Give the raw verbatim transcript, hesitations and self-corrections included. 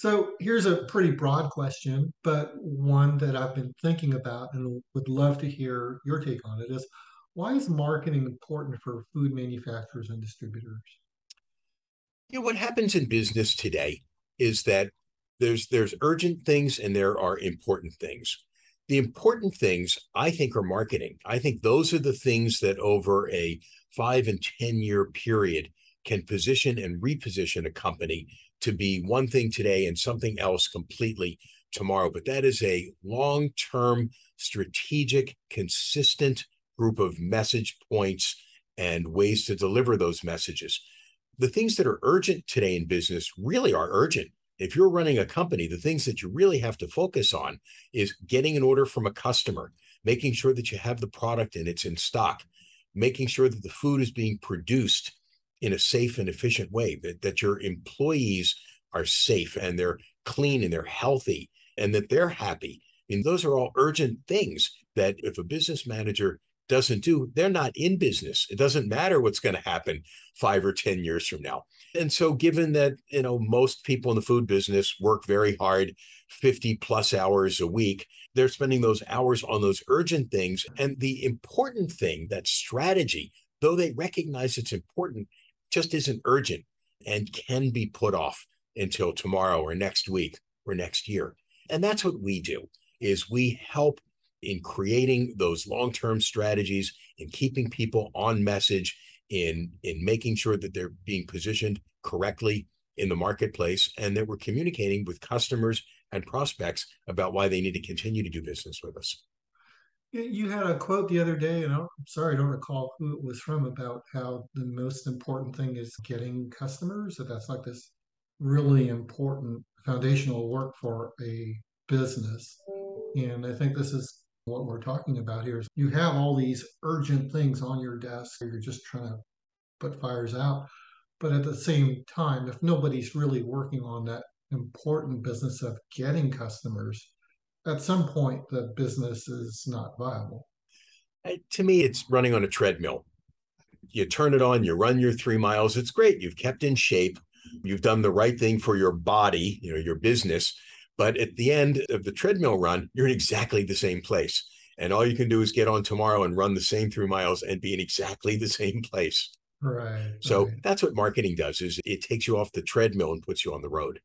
So here's a pretty broad question, but one that I've been thinking about and would love to hear your take on it is, why is marketing important for food manufacturers and distributors? You know, what happens in business today is that there's there's urgent things and there are important things. The important things, I think, are marketing. I think those are the things that over a five and ten year period can position and reposition a company to be one thing today and something else completely tomorrow. But that is a long-term, strategic, consistent group of message points and ways to deliver those messages. The things that are urgent today in business really are urgent. If you're running a company, the things that you really have to focus on is getting an order from a customer, making sure that you have the product and it's in stock, making sure that the food is being produced in a safe and efficient way, that, that your employees are safe and they're clean and they're healthy and that they're happy. And those are all urgent things that if a business manager doesn't do, they're not in business. It doesn't matter what's going to happen five or ten years from now. And so given that, you know, most people in the food business work very hard, fifty plus hours a week, they're spending those hours on those urgent things. And the important thing, that strategy, though they recognize it's important, just isn't urgent and can be put off until tomorrow or next week or next year. And that's what we do, is we help in creating those long-term strategies, in keeping people on message, in, in making sure that they're being positioned correctly in the marketplace and that we're communicating with customers and prospects about why they need to continue to do business with us. You had a quote the other day, and I'm sorry, I don't recall who it was from, about how the most important thing is getting customers. So that's like this really important foundational work for a business. And I think this is what we're talking about here. Is you have all these urgent things on your desk. You're just trying to put fires out. But at the same time, if nobody's really working on that important business of getting customers, at some point, the business is not viable. To me, it's running on a treadmill. You turn it on, you run your three miles. It's great. You've kept in shape. You've done the right thing for your body, you know, your business. But at the end of the treadmill run, you're in exactly the same place. And all you can do is get on tomorrow and run the same three miles and be in exactly the same place. Right. So right. That's what marketing does, is it takes you off the treadmill and puts you on the road.